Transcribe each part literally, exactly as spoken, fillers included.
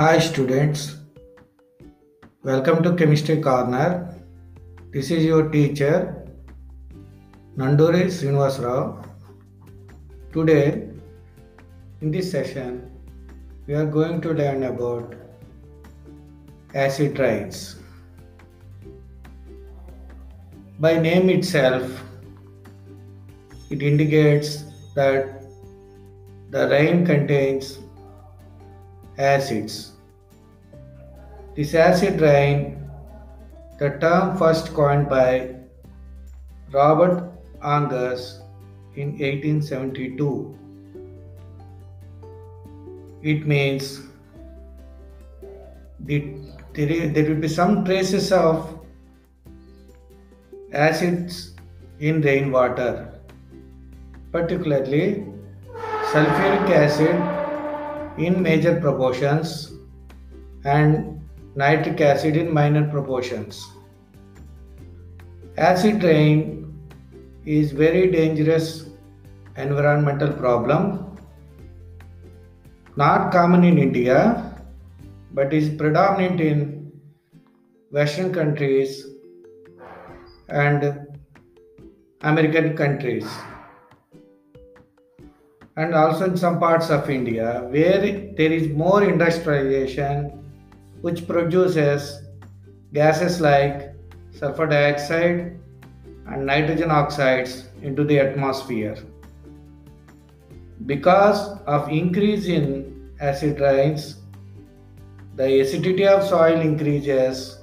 Hi students, welcome to Chemistry Corner. This is your teacher Nandore Srinivas Rao. Today in this session we are going to learn about acid rains. By name itself it indicates that the rain contains acids. This acid rain, the term first coined by Robert Angus in eighteen seventy-two. It means the, there, there will be some traces of acids in rainwater, particularly sulfuric acid in major proportions and nitric acid in minor proportions. Acid rain is very dangerous environmental problem, not common in India but is predominant in Western countries and American countries, and also in some parts of India where there is more industrialization, which produces gases like sulfur dioxide and nitrogen oxides into the atmosphere. Because of increase in acid rains, the acidity of soil increases,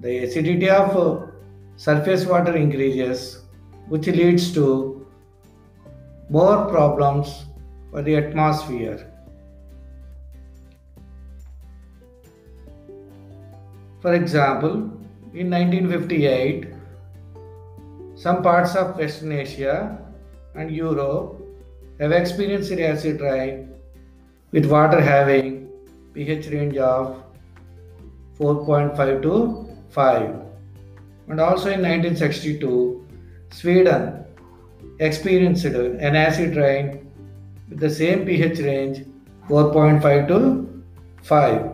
the acidity of surface water increases, which leads to more problems for the atmosphere. For example, in nineteen fifty-eight, some parts of Western Asia and Europe have experienced acid rain with water having pH range of four point five to five. And also in nineteen sixty-two, Sweden experienced an acid rain with the same pH range four point five to five.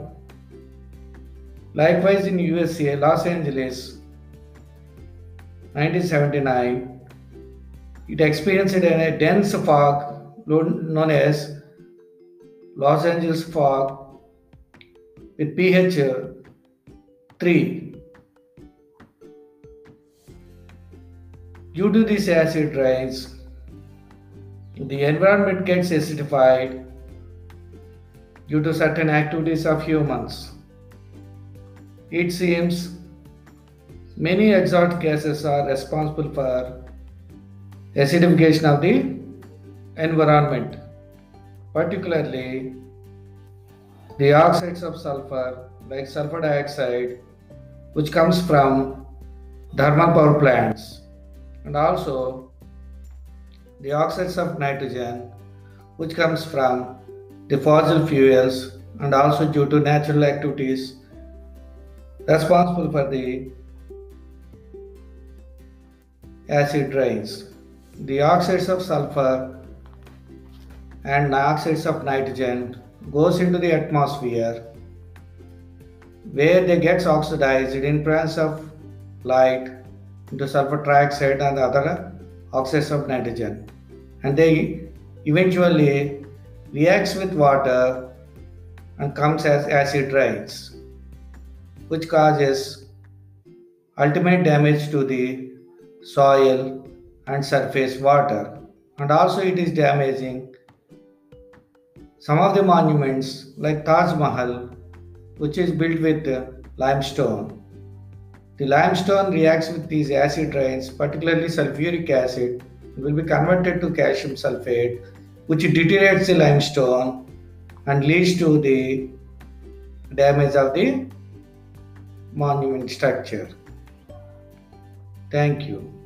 Likewise in U S A, Los Angeles, nineteen seventy-nine, it experienced a dense fog known as Los Angeles fog with pH three. Due to these acid rains, the environment gets acidified due to certain activities of humans. It seems many exhaust gases are responsible for acidification of the environment, particularly the oxides of sulfur like sulfur dioxide, which comes from thermal power plants, and also the oxides of nitrogen, which comes from the fossil fuels, and also due to natural activities responsible for the acid rains. The oxides of sulfur and oxides of nitrogen goes into the atmosphere where they get oxidized in presence of light into sulfur trioxide and other oxides of nitrogen, and they eventually reacts with water and comes as acid rains, which causes ultimate damage to the soil and surface water, and also it is damaging some of the monuments like Taj Mahal, which is built with limestone. The limestone reacts with these acid rains, particularly sulfuric acid, and will be converted to calcium sulfate, which deteriorates the limestone and leads to the damage of the monument structure. Thank you.